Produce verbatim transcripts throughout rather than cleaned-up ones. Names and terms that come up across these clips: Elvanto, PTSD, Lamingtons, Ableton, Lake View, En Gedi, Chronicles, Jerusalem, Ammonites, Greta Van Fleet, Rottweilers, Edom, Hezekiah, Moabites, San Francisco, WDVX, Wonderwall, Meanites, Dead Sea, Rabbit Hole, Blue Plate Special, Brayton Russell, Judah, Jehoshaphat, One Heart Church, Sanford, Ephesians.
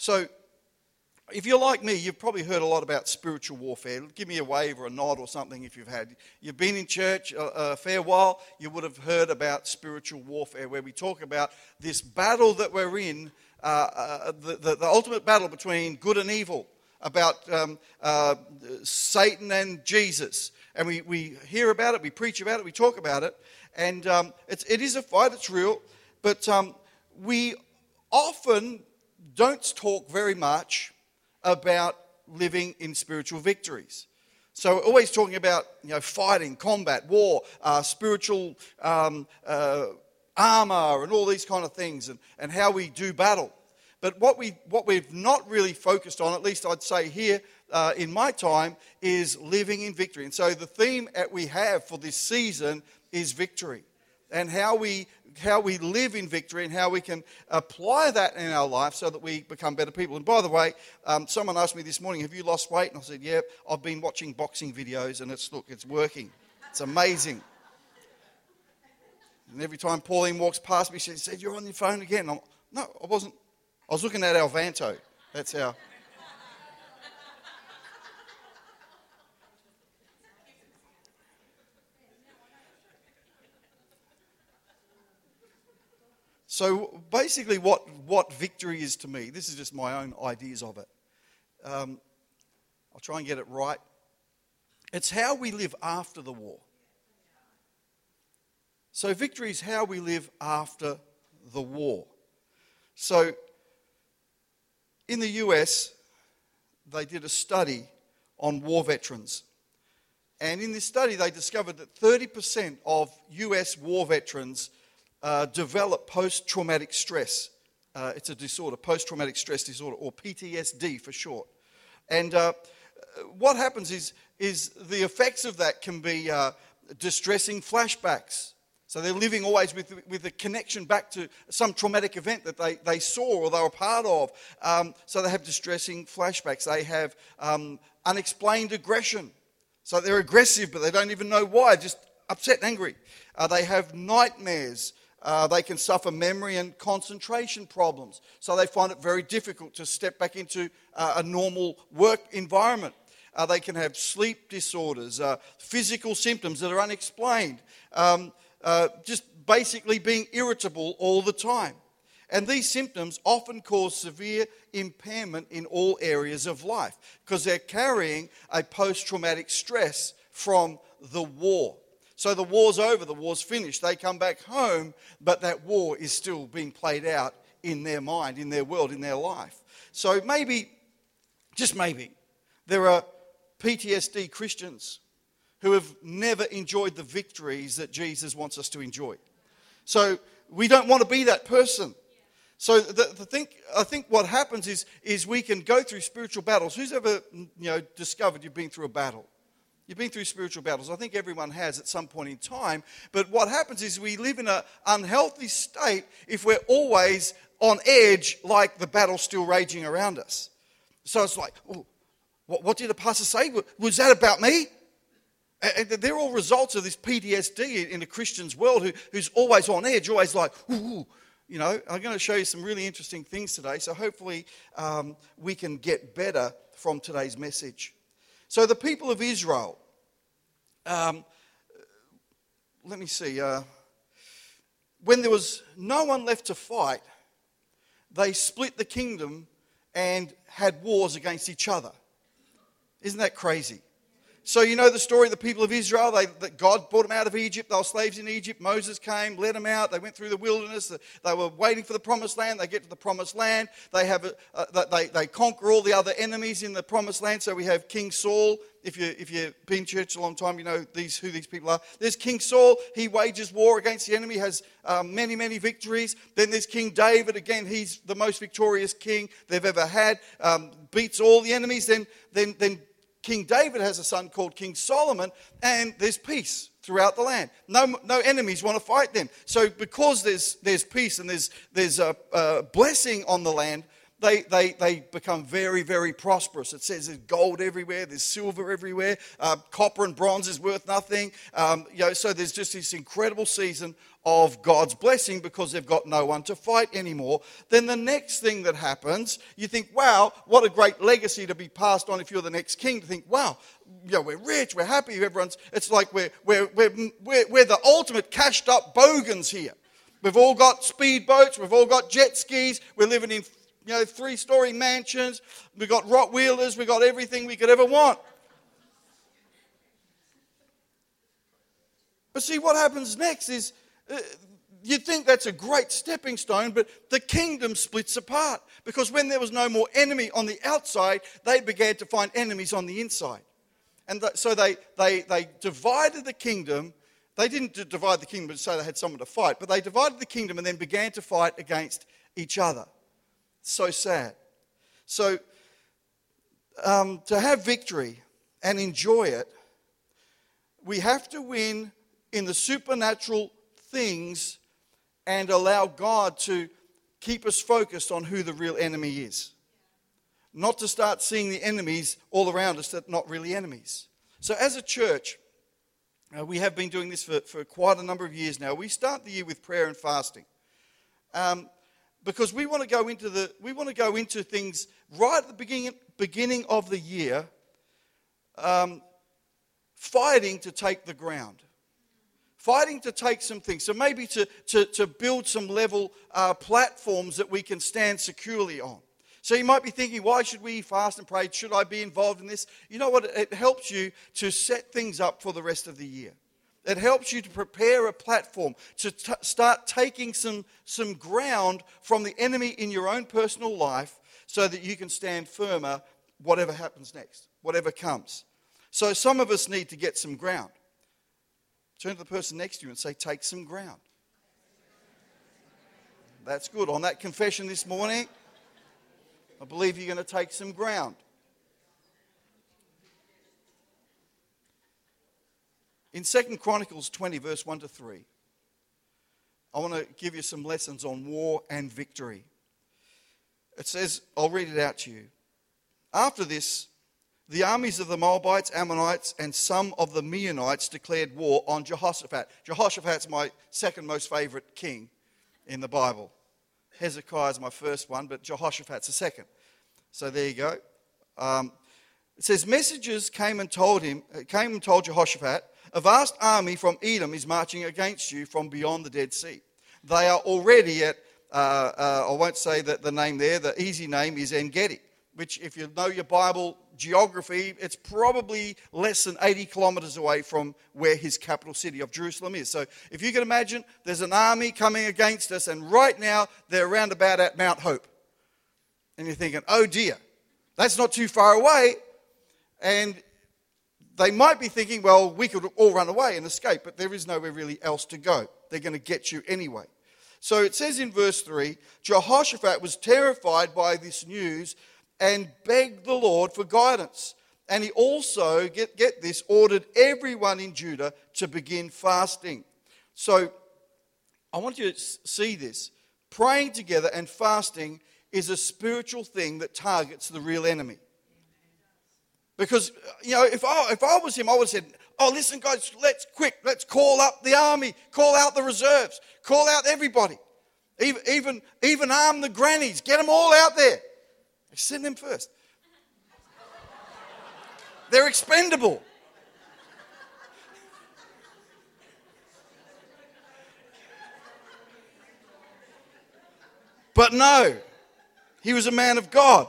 So if you're like me, you've probably heard a lot about spiritual warfare. Give me a wave or a nod or something if you've had. You've been in church a, a fair while, you would have heard about spiritual warfare, where we talk about this battle that we're in, uh, uh, the, the, the ultimate battle between good and evil, about um, uh, Satan and Jesus. And we, we hear about it, we preach about it, we talk about it. And um, it's, it is a fight, it's real. But um, we often don't talk very much about living in spiritual victories. So we're always talking about, you know, fighting, combat, war, uh, spiritual um, uh, armor and all these kind of things, and, and how we do battle. But what, we, what we've not really focused on, at least I'd say here uh, in my time, is living in victory. And so the theme that we have for this season is victory, and how we how we live in victory and how we can apply that in our life so that we become better people. And by the way, um, someone asked me this morning, have you lost weight? And I said, yeah, I've been watching boxing videos, and it's, look, it's working. It's amazing. And every time Pauline walks past me, she said, you're on your phone again. I'm, no, I wasn't. I was looking at Elvanto. That's our... So basically what, what victory is to me, this is just my own ideas of it. Um, I'll try and get it right. It's how we live after the war. So victory is how we live after the war. So in the U S, they did a study on war veterans. And in this study, they discovered that thirty percent of U S war veterans Uh, develop post-traumatic stress. Uh, it's a disorder, post-traumatic stress disorder, or P T S D for short. And uh, what happens is, is the effects of that can be uh, distressing flashbacks. So they're living always with with a connection back to some traumatic event that they, they saw or they were part of. Um, so they have distressing flashbacks. They have um, unexplained aggression. So they're aggressive, but they don't even know why, just upset and angry. Uh, they have nightmares. Uh, they can suffer memory and concentration problems, so they find it very difficult to step back into uh, a normal work environment. Uh, they can have sleep disorders, uh, physical symptoms that are unexplained, um, uh, just basically being irritable all the time. And these symptoms often cause severe impairment in all areas of life because they're carrying a post-traumatic stress from the war. So the war's over, the war's finished. They come back home, but that war is still being played out in their mind, in their world, in their life. So maybe, just maybe, there are P T S D Christians who have never enjoyed the victories that Jesus wants us to enjoy. So we don't want to be that person. So the, the thing, I think what happens is, is we can go through spiritual battles. Who's ever, you know, discovered you've been through a battle? You've been through spiritual battles. I think everyone has at some point in time. But what happens is we live in an unhealthy state if we're always on edge, like the battle's still raging around us. So it's like, oh, what, what did the pastor say? Was that about me? And they're all results of this P T S D in a Christian's world who, who's always on edge, always like, ooh, you know. I'm going to show you some really interesting things today. So hopefully um, we can get better from today's message. So the people of Israel, um, let me see, uh, when there was no one left to fight, they split the kingdom and had wars against each other. Isn't that crazy? So you know the story of the people of Israel, they, that God brought them out of Egypt, they were slaves in Egypt, Moses came, led them out, they went through the wilderness, they were waiting for the promised land, they get to the promised land, they have a, uh, they, they conquer all the other enemies in the promised land. So we have King Saul. If, you, if you've been in church a long time, you know these who these people are. There's King Saul. He wages war against the enemy, has um, many, many victories. Then there's King David. Again, he's the most victorious king they've ever had, um, beats all the enemies. Then, then, then King David has a son called King Solomon, and there's peace throughout the land. No, no enemies want to fight them. So because there's there's peace and there's there's a, a blessing on the land, they they they become very, very prosperous. It says there's gold everywhere, there's silver everywhere, uh, copper and bronze is worth nothing. Um, you know, so there's just this incredible season of God's blessing because they've got no one to fight anymore. Then the next thing that happens, you think, wow, what a great legacy to be passed on if you're the next king. To think, wow, you know, we're rich, we're happy, everyone's. It's like we're we're we're we're, we're the ultimate cashed up bogans here. We've all got speedboats, we've all got jet skis, we're living in, you know, three-story mansions, we've got Rottweilers, we've got everything we could ever want. But see, what happens next is, uh, you'd think that's a great stepping stone, but the kingdom splits apart. Because when there was no more enemy on the outside, they began to find enemies on the inside. And th- so they, they, they divided the kingdom. They didn't divide the kingdom so they had someone to fight, but they divided the kingdom and then began to fight against each other. So sad. So um, to have victory and enjoy it, we have to win in the supernatural things and allow God to keep us focused on who the real enemy is. Not to start seeing the enemies all around us that are not really enemies. So as a church, Uh, we have been doing this for, for quite a number of years now. We start the year with prayer and fasting, um, because we want to go into the we want to go into things right at the beginning beginning of the year, um, fighting to take the ground, fighting to take some things. So maybe to to, to build some level uh, platforms that we can stand securely on. So you might be thinking, why should we fast and pray? Should I be involved in this? You know what? It helps you to set things up for the rest of the year. It helps you to prepare a platform, to t- start taking some, some ground from the enemy in your own personal life so that you can stand firmer whatever happens next, whatever comes. So some of us need to get some ground. Turn to the person next to you and say, take some ground. That's good. On that confession this morning, I believe you're going to take some ground. In Second Chronicles twenty, verse one to three, I want to give you some lessons on war and victory. It says, I'll read it out to you. After this, the armies of the Moabites, Ammonites, and some of the Meanites declared war on Jehoshaphat. Jehoshaphat's my second most favorite king in the Bible. Hezekiah is my first one, but Jehoshaphat's the second. So there you go. Um, it says, messengers came and told him, came and told Jehoshaphat, a vast army from Edom is marching against you from beyond the Dead Sea. They are already at, uh, uh, I won't say that the name there, the easy name is En Gedi, which if you know your Bible geography, it's probably less than eighty kilometers away from where his capital city of Jerusalem is. So if you can imagine, there's an army coming against us, and right now they're around about at Mount Hope. And you're thinking, oh dear, that's not too far away. And they might be thinking, well, we could all run away and escape, but there is nowhere really else to go. They're going to get you anyway. So it says in verse three, Jehoshaphat was terrified by this news and begged the Lord for guidance. And he also, get, get this, ordered everyone in Judah to begin fasting. So I want you to see this. Praying together and fasting is a spiritual thing that targets the real enemy. Because, you know, if I, if I was him, I would have said, oh, listen, guys, let's quick, let's call up the army, call out the reserves, call out everybody, even, even, even arm the grannies, get them all out there. Send them first. They're expendable. But no, he was a man of God.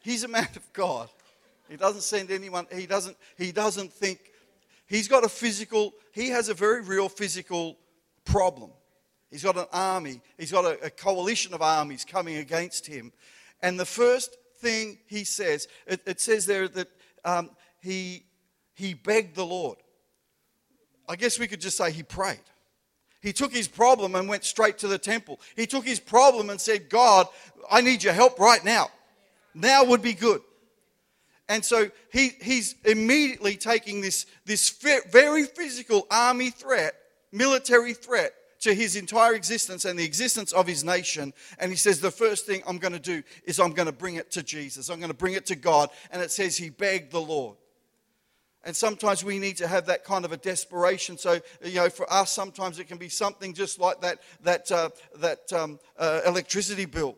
He's a man of God. He doesn't send anyone, he doesn't, he doesn't think, he's got a physical, he has a very real physical problem. He's got an army. He's got a, a coalition of armies coming against him. And the first thing he says, it, it says there that um, he, he begged the Lord. I guess we could just say he prayed. He took his problem and went straight to the temple. He took his problem and said, God, I need your help right now. Now would be good. And so he, he's immediately taking this, this very physical army threat, military threat, to his entire existence and the existence of his nation. And he says, the first thing I'm going to do is I'm going to bring it to Jesus. I'm going to bring it to God. And it says he begged the Lord. And sometimes we need to have that kind of a desperation. So, you know, for us, sometimes it can be something just like that that uh, that um, uh, electricity bill.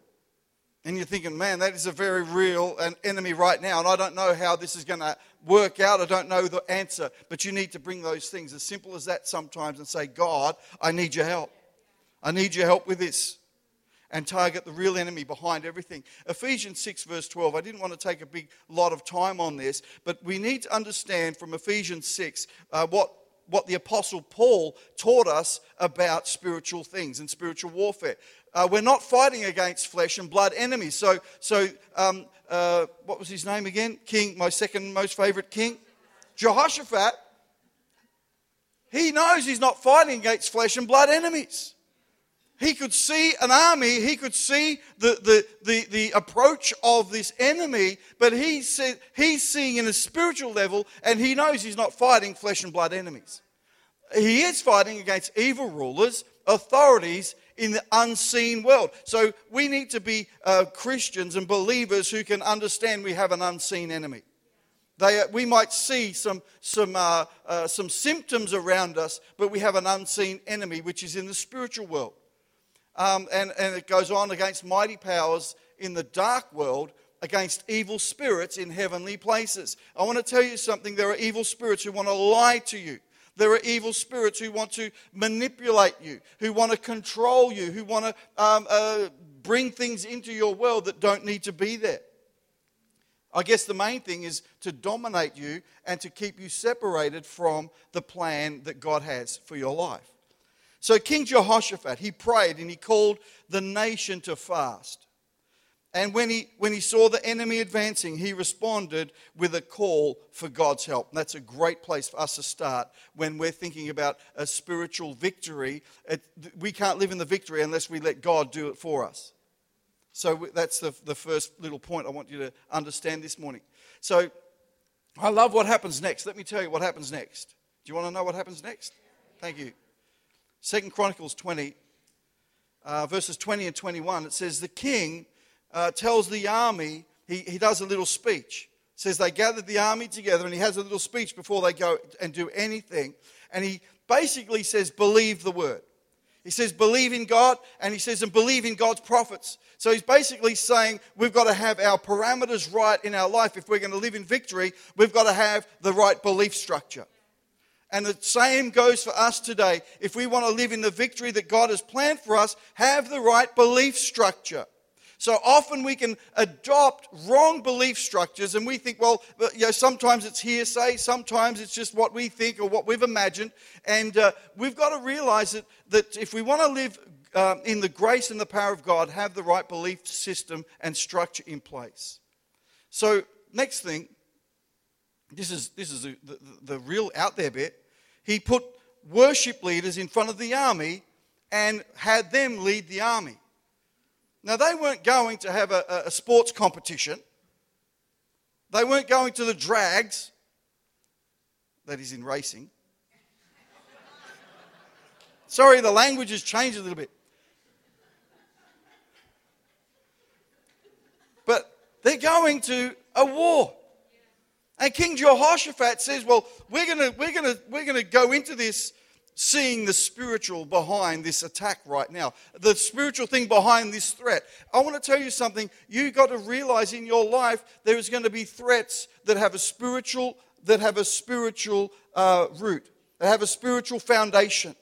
And you're thinking, man, that is a very real an enemy right now. And I don't know how this is going to work out. I don't know the answer. But you need to bring those things as simple as that sometimes and say, God, I need your help. I need your help with this. And target the real enemy behind everything. Ephesians six verse twelve. I didn't want to take a big lot of time on this, but we need to understand from Ephesians six uh, what, what the Apostle Paul taught us about spiritual things and spiritual warfare. Uh, we're not fighting against flesh and blood enemies. So, so um, uh, what was his name again? King, my second most favorite king? Jehoshaphat. He knows he's not fighting against flesh and blood enemies. He could see an army, he could see the, the, the, the approach of this enemy, but he said, he's seeing in a spiritual level, and he knows he's not fighting flesh and blood enemies. He is fighting against evil rulers, authorities in the unseen world. So we need to be uh, Christians and believers who can understand we have an unseen enemy. They, we might see some some uh, uh, some symptoms around us, but we have an unseen enemy, which is in the spiritual world. Um, and, and it goes on against mighty powers in the dark world, against evil spirits in heavenly places. I want to tell you something. There are evil spirits who want to lie to you. There are evil spirits who want to manipulate you, who want to control you, who want to um, uh, bring things into your world that don't need to be there. I guess the main thing is to dominate you and to keep you separated from the plan that God has for your life. So King Jehoshaphat, he prayed and he called the nation to fast. And when he when he saw the enemy advancing, he responded with a call for God's help. And that's a great place for us to start when we're thinking about a spiritual victory. It, we can't live in the victory unless we let God do it for us. So that's the, the first little point I want you to understand this morning. So I love what happens next. Let me tell you what happens next. Do you want to know what happens next? Thank you. Second Chronicles twenty, uh, verses twenty and twenty-one, it says, the king uh, tells the army, he, he does a little speech. It says they gathered the army together and he has a little speech before they go and do anything. And he basically says, believe the word. He says, believe in God, and he says, and believe in God's prophets. So he's basically saying we've got to have our parameters right in our life. If we're going to live in victory, we've got to have the right belief structure. And the same goes for us today. If we want to live in the victory that God has planned for us, have the right belief structure. So often we can adopt wrong belief structures and we think, well, you know, sometimes it's hearsay, sometimes it's just what we think or what we've imagined. And uh, we've got to realize that, that if we want to live um, in the grace and the power of God, have the right belief system and structure in place. So next thing. This is this is the, the, the real out there bit. He put worship leaders in front of the army and had them lead the army. Now, they weren't going to have a, a sports competition. They weren't going to the drags, that is in racing. Sorry, the language has changed a little bit. But they're going to a war. And King Jehoshaphat says, well, we're going to we're going to we're going to go into this seeing the spiritual behind this attack right now. The spiritual thing behind this threat. I want to tell you something. You got to realize in your life there is going to be threats that have a spiritual that have a spiritual uh, root. That have a spiritual foundation.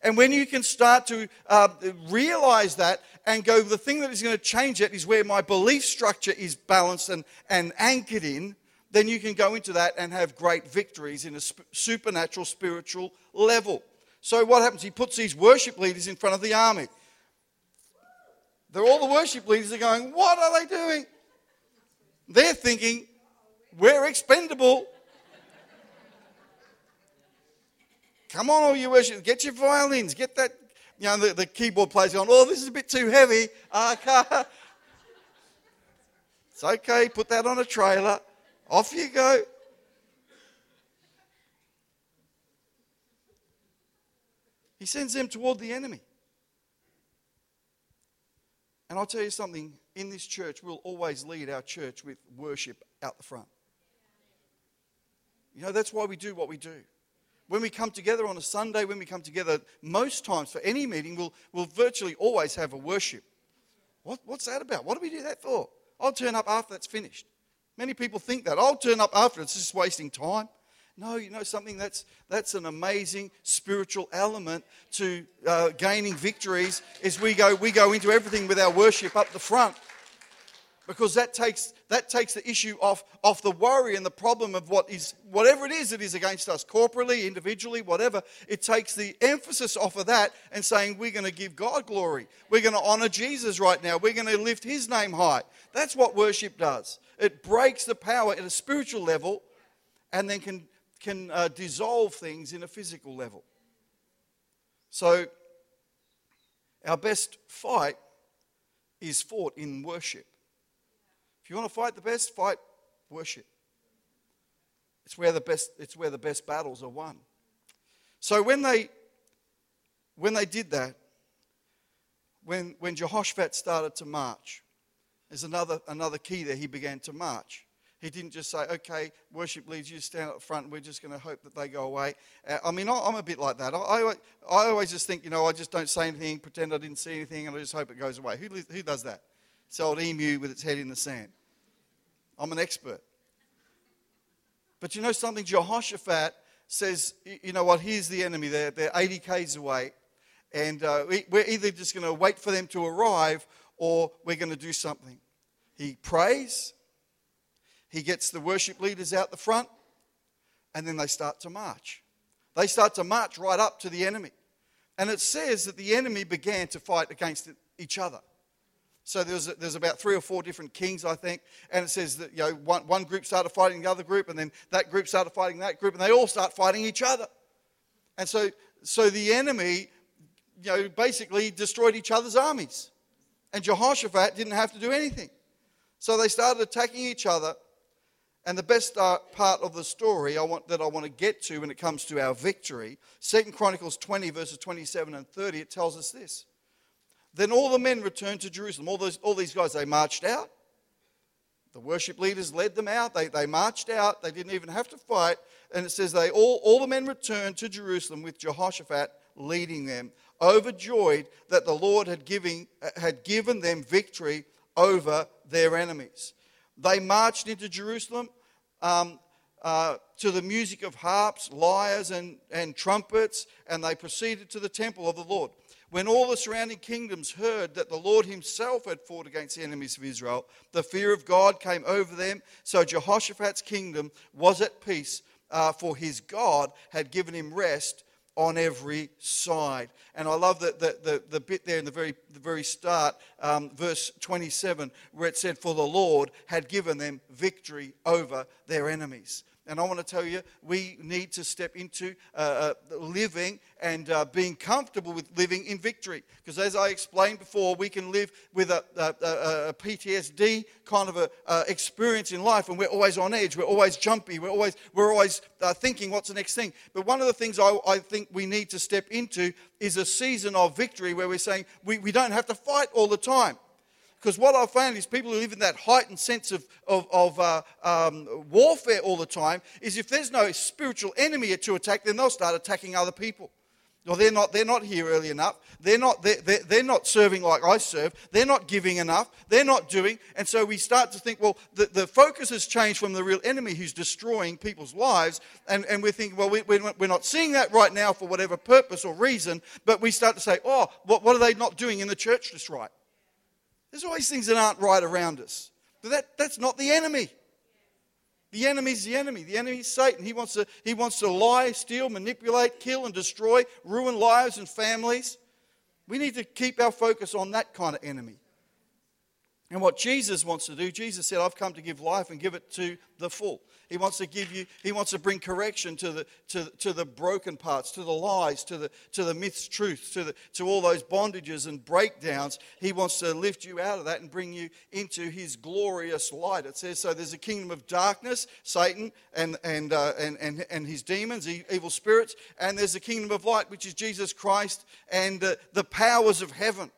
And when you can start to uh, realize that and go, the thing that is going to change it is where my belief structure is balanced and, and anchored in. Then you can go into that and have great victories in a sp- supernatural, spiritual level. So what happens? He puts these worship leaders in front of the army. They're all the worship leaders are going, what are they doing? They're thinking, we're expendable. Come on, all you worship, get your violins, get that. You know, the, the keyboard players going, oh, this is a bit too heavy. Uh, it's okay, put that on a trailer. Off you go. He sends them toward the enemy. And I'll tell you something, in this church, we'll always lead our church with worship out the front. You know, that's why we do what we do. When we come together on a Sunday, when we come together most times for any meeting, we'll, we'll virtually always have a worship. What, what's that about? What do we do that for? I'll turn up after that's finished. Many people think that. I'll turn up after, it's just wasting time. No, you know something, that's that's an amazing spiritual element to uh, gaining victories as we go we go into everything with our worship up the front. Because that takes that takes the issue off, off the worry and the problem of what is whatever it is that is against us, corporately, individually, whatever. It takes the emphasis off of that and saying we're going to give God glory. We're going to honor Jesus right now. We're going to lift his name high. That's what worship does. It breaks the power at a spiritual level and then can can uh, dissolve things in a physical level. So our best fight is fought in worship. If you want to fight the best, fight worship. It's where the best it's where the best battles are won. So when they when they did that, when when Jehoshaphat started to march, there's another another key there, he began to march. He didn't just say, okay, worship leads, you stand up front and we're just going to hope that they go away. Uh, I mean, I, I'm a bit like that. I, I I always just think, you know, I just don't say anything, pretend I didn't see anything, and I just hope it goes away. Who who does that? It's old emu with its head in the sand. I'm an expert. But you know something? Jehoshaphat says, you know what, here's the enemy. They're, they're eighty kays away, and uh, we're either just going to wait for them to arrive or we're going to do something. He prays. He gets the worship leaders out the front, and then they start to march. They start to march right up to the enemy. And it says that the enemy began to fight against each other. So there's there's about three or four different kings, I think. And it says that, you know, one, one group started fighting the other group, and then that group started fighting that group, and they all start fighting each other. And so so the enemy, you know, basically destroyed each other's armies. And Jehoshaphat didn't have to do anything. So they started attacking each other. And the best part of the story I want that I want to get to when it comes to our victory, Second Chronicles twenty, verses twenty-seven and thirty, it tells us this. Then all the men returned to Jerusalem. All those, all these guys, they marched out. The worship leaders led them out. They, they marched out. They didn't even have to fight. And it says they all, all the men returned to Jerusalem with Jehoshaphat leading them, overjoyed that the Lord had giving, had given them victory over their enemies. They marched into Jerusalem um, uh, to the music of harps, lyres, and, and trumpets, and they proceeded to the temple of the Lord. When all the surrounding kingdoms heard that the Lord himself had fought against the enemies of Israel, the fear of God came over them, so Jehoshaphat's kingdom was at peace, uh, for his God had given him rest on every side. And I love the, the, the, the bit there in the very the very start, um, verse twenty-seven, where it said, for the Lord had given them victory over their enemies. And I want to tell you, we need to step into uh, living and uh, being comfortable with living in victory. Because as I explained before, we can live with a, a, a P T S D kind of a, a experience in life, and we're always on edge, we're always jumpy, we're always we're always uh, thinking, what's the next thing? But one of the things I, I think we need to step into is a season of victory where we're saying we, we don't have to fight all the time. Because what I've found is people who live in that heightened sense of, of, of uh, um, warfare all the time is if there's no spiritual enemy to attack, then they'll start attacking other people. Or they're not they're not here early enough. They're not they're, they're, they're not serving like I serve. They're not giving enough. They're not doing. And so we start to think, well, the, the focus has changed from the real enemy who's destroying people's lives. And, and we're thinking, well, we, we're not seeing that right now for whatever purpose or reason. But we start to say, oh, what, what are they not doing in the church that's right? There's always things that aren't right around us. But that, that's not the enemy. The enemy's the enemy. The enemy's Satan. He wants to, he wants to lie, steal, manipulate, kill and destroy, ruin lives and families. We need to keep our focus on that kind of enemy. And what Jesus wants to do, Jesus said, I've come to give life and give it to the full. He wants to give you, he wants to bring correction to the to, to the broken parts, to the lies, to the to the myths, truths, to the to all those bondages and breakdowns. He wants to lift you out of that and bring you into his glorious light. It says, so there's a kingdom of darkness, Satan and and uh, and, and and his demons, evil spirits, and there's a kingdom of light, which is Jesus Christ and uh, the powers of heaven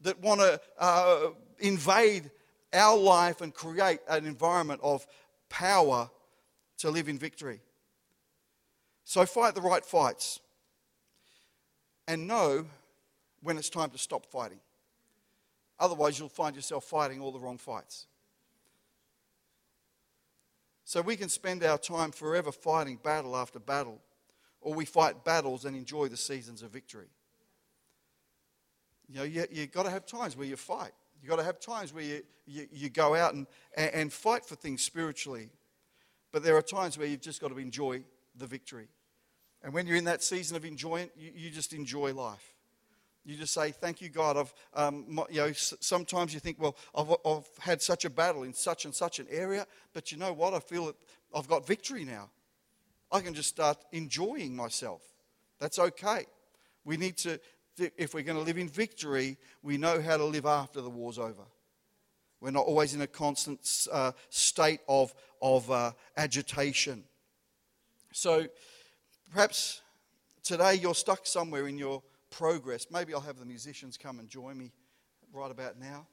that want to uh, invade our life and create an environment of power to live in victory. So fight the right fights and know when it's time to stop fighting. Otherwise, you'll find yourself fighting all the wrong fights. So we can spend our time forever fighting battle after battle, or we fight battles and enjoy the seasons of victory. You know, you, you've got to have times where you fight. You've got to have times where you, you, you go out and, and fight for things spiritually. But there are times where you've just got to enjoy the victory. And when you're in that season of enjoyment, you, you just enjoy life. You just say, thank you, God. I've, um, you know, sometimes you think, well, I've, I've had such a battle in such and such an area, but you know what? I feel that I've got victory now. I can just start enjoying myself. That's okay. We need to... If we're going to live in victory, we know how to live after the war's over. We're not always in a constant uh, state of, of uh, agitation. So perhaps today you're stuck somewhere in your progress. Maybe I'll have the musicians come and join me right about now.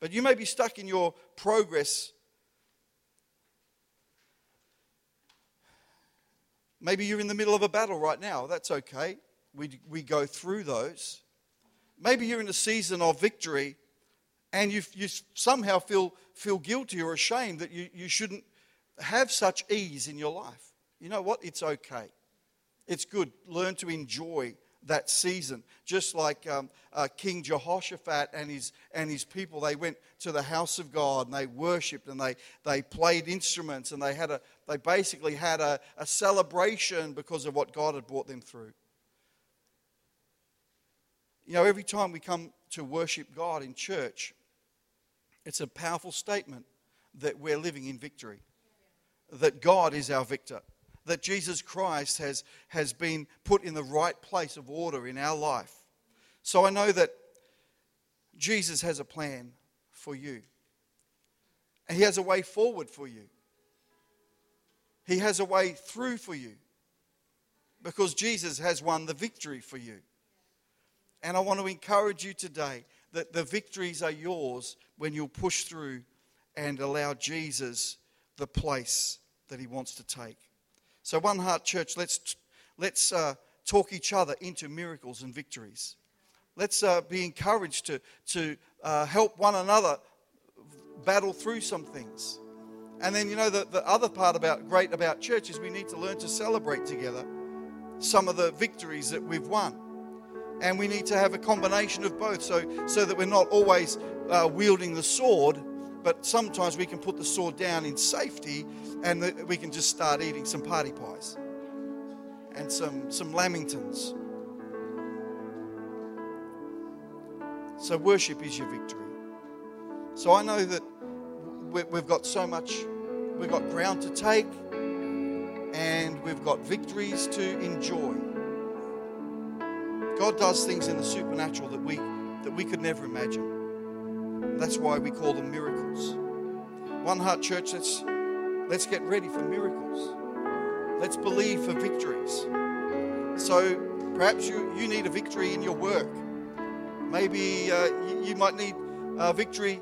But you may be stuck in your progress. Maybe you're in the middle of a battle right now. That's okay. We we go through those. Maybe you're in a season of victory and you you somehow feel feel guilty or ashamed that you, you shouldn't have such ease in your life. You know what? It's okay. It's good. Learn to enjoy that season. Just like um, uh, King Jehoshaphat and his and his people, they went to the house of God and they worshipped and they, they played instruments and they had a they basically had a, a celebration because of what God had brought them through. You know, every time we come to worship God in church, it's a powerful statement that we're living in victory, that God is our victor, that Jesus Christ has, has been put in the right place of order in our life. So I know that Jesus has a plan for you. He has a way forward for you. He has a way through for you because Jesus has won the victory for you. And I want to encourage you today that the victories are yours when you'll push through and allow Jesus the place that he wants to take. So One Heart Church, let's let's uh, talk each other into miracles and victories. Let's uh, be encouraged to, to uh, help one another battle through some things. And then, you know, the, the other part about great about church is we need to learn to celebrate together some of the victories that we've won. And we need to have a combination of both so, so that we're not always uh, wielding the sword, but sometimes we can put the sword down in safety and the, we can just start eating some party pies and some, some lamingtons. So worship is your victory. So I know that we, we've got so much, we've got ground to take and we've got victories to enjoy. God does things in the supernatural that we that we could never imagine. That's why we call them miracles. One Heart Church, let's, let's get ready for miracles. Let's believe for victories. So perhaps you, you need a victory in your work. Maybe uh, you, you might need a victory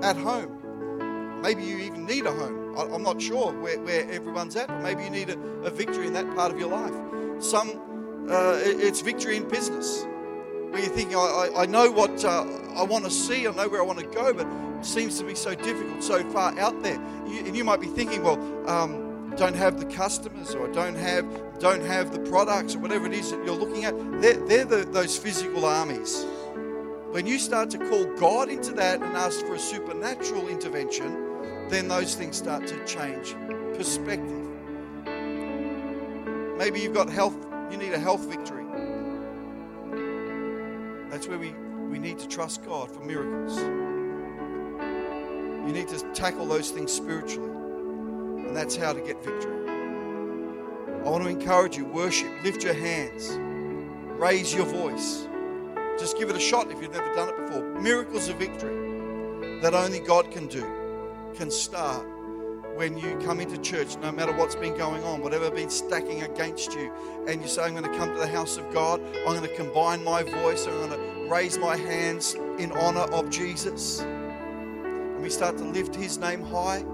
at home. Maybe you even need a home. I, I'm not sure where, where everyone's at. But maybe you need a, a victory in that part of your life. Some... Uh, it's victory in business, where you think, I, I know what uh, I want to see, I know where I want to go, but it seems to be so difficult, so far out there. You, and you might be thinking, well, um, don't have the customers, or don't have don't have the products, or whatever it is that you're looking at. They're, they're the, those physical armies. When you start to call God into that and ask for a supernatural intervention, then those things start to change perspective. Maybe you've got health. You need a health victory. That's where we, we need to trust God for miracles. You need to tackle those things spiritually. And that's how to get victory. I want to encourage you, worship, lift your hands, raise your voice. Just give it a shot if you've never done it before. Miracles of victory that only God can do can start when you come into church, no matter what's been going on, whatever been stacking against you, and you say, I'm going to come to the house of God, I'm going to combine my voice, I'm going to raise my hands in honor of Jesus. And we start to lift his name high.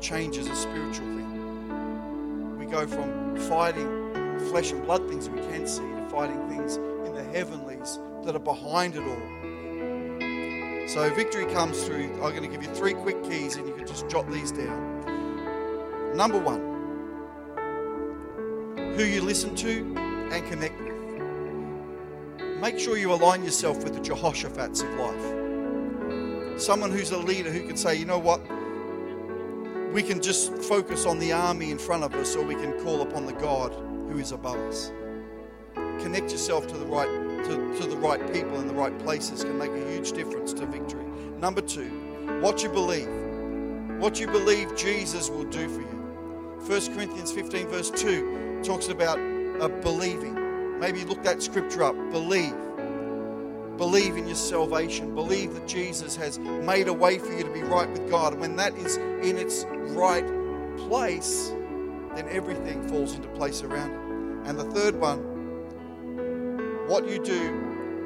Changes a spiritual thing. We go from fighting flesh and blood things that we can see to fighting things in the heavenlies that are behind it all. So victory comes through, I'm going to give you three quick keys and you can just jot these down. Number one, who you listen to and connect with. Make sure you align yourself with the Jehoshaphat of life. Someone who's a leader who can say, you know what, we can just focus on the army in front of us or we can call upon the God who is above us. Connect yourself to the right To, to the right people in the right places can make a huge difference to victory. Number two, what you believe. What you believe Jesus will do for you. First Corinthians fifteen verse two talks about uh, believing. Maybe look that scripture up. Believe. Believe in your salvation. Believe that Jesus has made a way for you to be right with God. And when that is in its right place, then everything falls into place around it. And the third one, what you do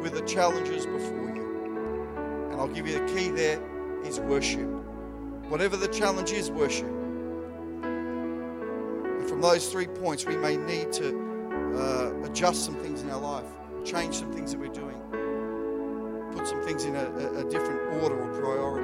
with the challenges before you. And I'll give you the key there is worship. Whatever the challenge is, worship. And from those three points, we may need to uh, adjust some things in our life, change some things that we're doing, put some things in a, a different order or priority.